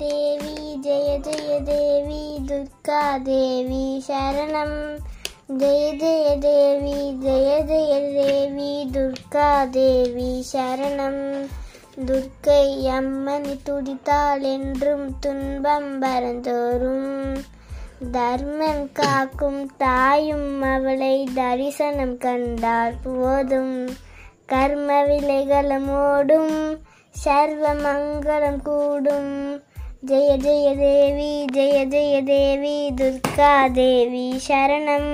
Devi, Jaya Jaya Devi, Durga Devi Sharanam. Jaya Jaya Devi, Jaya Jaya Devi, Durga Devi Sharanam. Durgai Ammani Tudithal Endrum Tunbam Varandhorum. Dharman Kakum Thayum Avalai Darisanam Kandar Podum. Karma Vilegalamodum. Sarva Mangalam Koodum. Jaya Jaya Devi, Jaya Jaya Devi, Durga Devi Sharanam.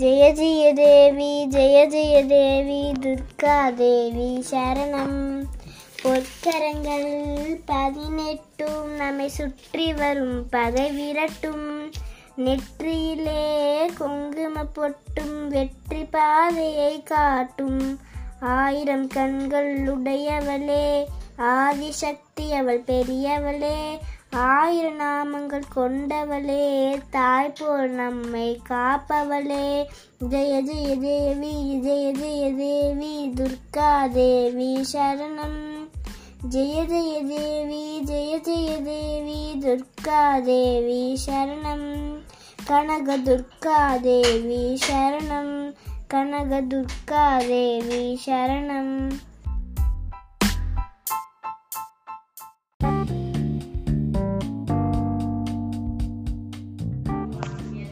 Jaya Jaya Devi, Jaya Jaya Devi, Durga Devi Sharanam. பொற்கரங்கள் 18 நம்மை சுற்றி வரும் பகை விரட்டும். நெற்றியிலே குங்கும பொட்டும் வெற்றி பாதையை காட்டும். 1000 கண்கள் உடையவளே ஆதிசக்தி அவள் பெரியவளே. 1000 நாமங்கள் கொண்டவளே தாய் போல் நம்மை காப்பவளே. ஜெய ஜெய தேவி, ஜெய ஜெய தேவி, துர்கா தேவி சரணம். Jaya Jaya Devi, Jaya Jaya Devi, Durga Devi Sharanam. Kanaga Durga Devi Sharanam. Kanaga Durga Devi Sharanam.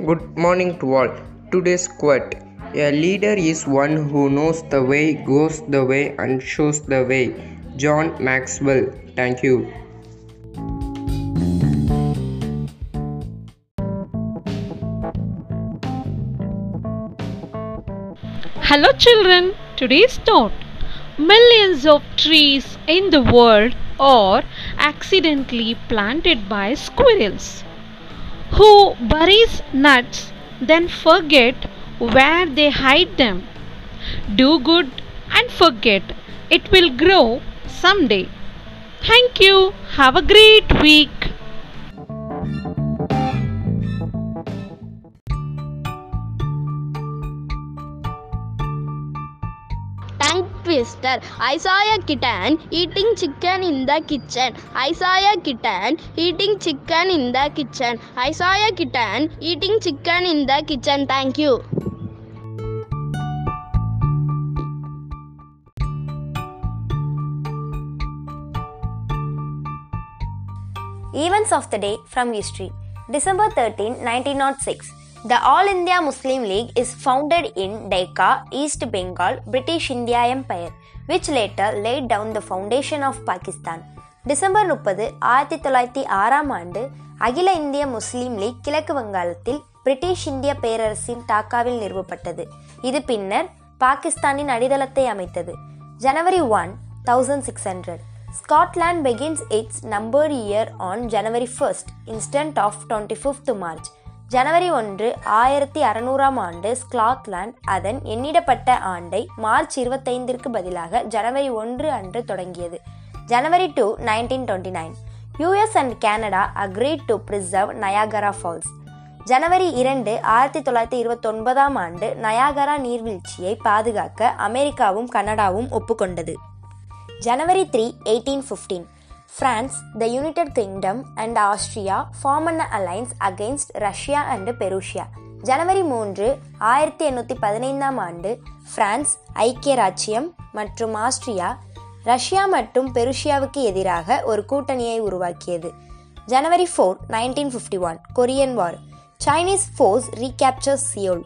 Good morning to all. Today's quote: a leader is one who knows the way, goes the way, and shows the way. John Maxwell. Thank you. Hello children, today's note. Millions of trees in the world are accidentally planted by squirrels who buries nuts then forget where they hide them. Do good and forget. It will grow someday. Thank you. Have a great week. Tank twister. I saw a kitten eating chicken in the kitchen. I saw a kitten eating chicken in the kitchen. I saw a kitten eating chicken in the kitchen. Thank you. Events of the day from history. December 13, 1906. The All India Muslim League is founded in Dhaka, East Bengal, British India Empire, which later laid down the foundation of Pakistan. December 30, 1906 ஆண்டு அகில இந்திய முஸ்லீம் league கிழக்கு வங்காளத்தில் British இந்திய பேரரசின் டாக்காவில் நிறுவப்பட்டது. இது பின்னர் பாகிஸ்தானின் அடித்தளத்தை அமைத்தது. January 1, 1600. Scotland begins its number year on January 1st, instead of 25th March. January 1, 1600 ஆண்டு ஸ்காட்லாந்து அதன் எண்ணிடப்பட்ட ஆண்டை மார்ச் 25ற்கு பதிலாக ஜனவரி 1 அன்று தொடங்கியது. January 2, 1929. US and Canada agreed to preserve Niagara Falls. January 2, 1929 ஆண்டு நயாகரா நீர்வீழ்ச்சியை பாதுகாக்க அமெரிக்காவும் கனடாவும் ஒப்புக்கொண்டது. January 3, 1815. France, the United Kingdom and Austria form an alliance against Russia and Prussia. January 3, 1815 ஆண்டு பிரான்ஸ், ஐக்கிய ராச்சியம் மற்றும் ஆஸ்திரியா ரஷ்யா மற்றும் பெருஷியாவுக்கு எதிராக ஒரு கூட்டணியை உருவாக்கியது. January 4, 1951. Korean War. Chinese force recaptures Seoul.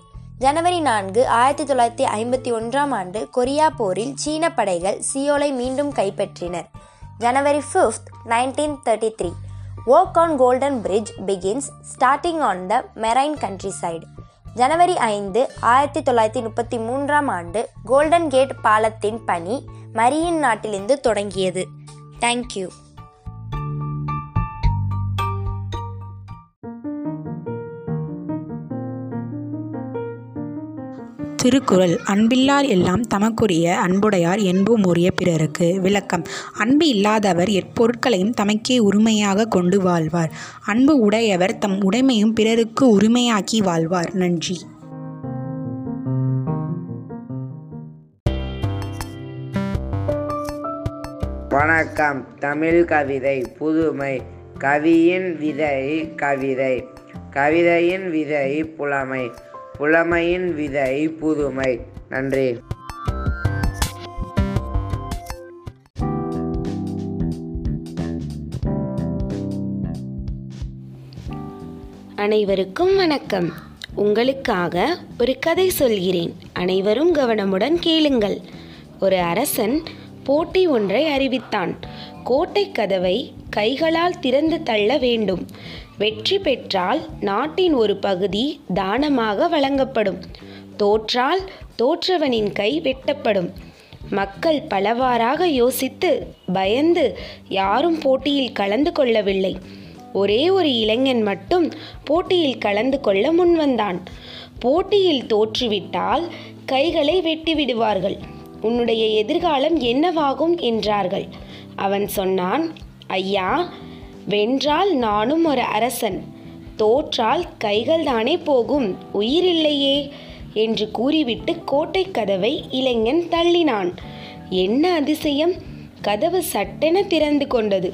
ஜனவரி 4, 1951 ஆண்டு கொரியா போரில் சீன படைகள் சியோலை மீண்டும் கைப்பற்றினர். ஜனவரி 5, 1933. Work on Golden Bridge begins starting on the Marin countryside. ஜனவரி 5, 1933 ஆண்டு கோல்டன் கேட் பாலத்தின் பணி மரியன் நாட்டிலிருந்து தொடங்கியது. தேங்க்யூ. திருக்குறள். அன்பில்லார் எல்லாம் தமக்குரிய அன்புடையார் என்பும் உரிய பிறருக்கு. விளக்கம்: அன்பு இல்லாதவர் எப்பொருட்களையும் தமக்கே உரிமையாக கொண்டு வாழ்வார். அன்பு உடையவர் தம் உடைமையும் பிறருக்கு உரிமையாக்கி வாழ்வார். நன்றி. வணக்கம். தமிழ் கவிதை புதுமை கவியின் விதை கவிதை, கவிதையின் விதை புலமை, புலமையின் விதை புதுமை. நன்றி. அனைவருக்கும் வணக்கம். உங்களுக்காக ஒரு கதை சொல்கிறேன். அனைவரும் கவனமுடன் கேளுங்கள். ஒரு அரசன் போட்டி ஒன்றை அறிவித்தான். கோட்டை கதவை கைகளால் திறந்து தள்ள வேண்டும். வெற்றி பெற்றால் நாட்டின் ஒரு பகுதி தானமாக வழங்கப்படும். தோற்றால் தோற்றவனின் கை வெட்டப்படும். மக்கள் பலவாறாக யோசித்து பயந்து யாரும் போட்டியில் கலந்து கொள்ளவில்லை. ஒரே ஒரு இளைஞன் மட்டும் போட்டியில் கலந்து கொள்ள முன்வந்தான். போட்டியில் தோற்றுவிட்டால் கைகளை வெட்டிவிடுவார்கள். உன்னுடைய எதிர்காலம் என்னவாகும் என்றார்கள். அவன் சொன்னான், ஐயா, வென்றால் நானும் ஒரு அரசன், தோற்றால் கைகள் தானே போகும், உயிரில்லையே என்று கூறிவிட்டு கோட்டை கதவை இளைஞன் தள்ளினான். என்ன அதிசயம்! கதவு சட்டென திறந்து கொண்டது.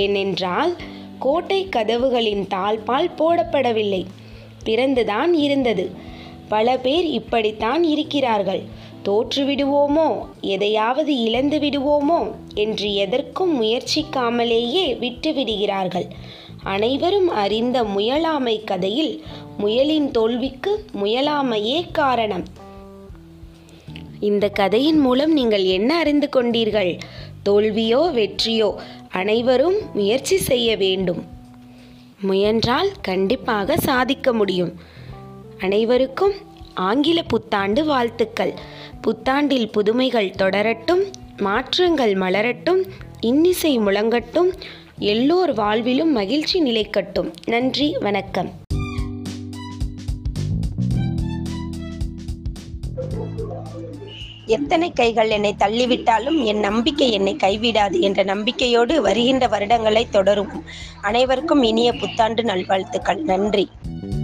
ஏனென்றால் கோட்டை கதவுகளின் தாழ்பால் போடப்படவில்லை, திறந்துதான் இருந்தது. பல பேர் இப்படித்தான் இருக்கிறார்கள். தோற்றுவிடுவோமோ, எதையாவது இழந்து விடுவோமோ என்று எதற்கும் முயற்சிக்காமலேயே விட்டுவிடுகிறார்கள். அனைவரும் அறிந்த முயலாமை கதையில் முயலின் தோல்விக்கு முயலாமையே காரணம். இந்த கதையின் மூலம் நீங்கள் என்ன அறிந்து கொண்டீர்கள்? தோல்வியோ வெற்றியோ, அனைவரும் முயற்சி செய்ய வேண்டும். முயன்றால் கண்டிப்பாக சாதிக்க முடியும். அனைவருக்கும் ஆங்கில புத்தாண்டு வாழ்த்துக்கள். புத்தாண்டில் புதுமைகள் தொடரட்டும், மாற்றங்கள் மலரட்டும், இன்னிசை முழங்கட்டும், எல்லோர் வாழ்விலும் மகிழ்ச்சி நிலைக்கட்டும். நன்றி, வணக்கம். எத்தனை கைகள் என்னை தள்ளிவிட்டாலும் என் நம்பிக்கை என்னை கைவிடாது என்ற நம்பிக்கையோடு வருகின்ற வருடங்களை தொடரும். அனைவருக்கும் இனிய புத்தாண்டு நல்வாழ்த்துக்கள். நன்றி.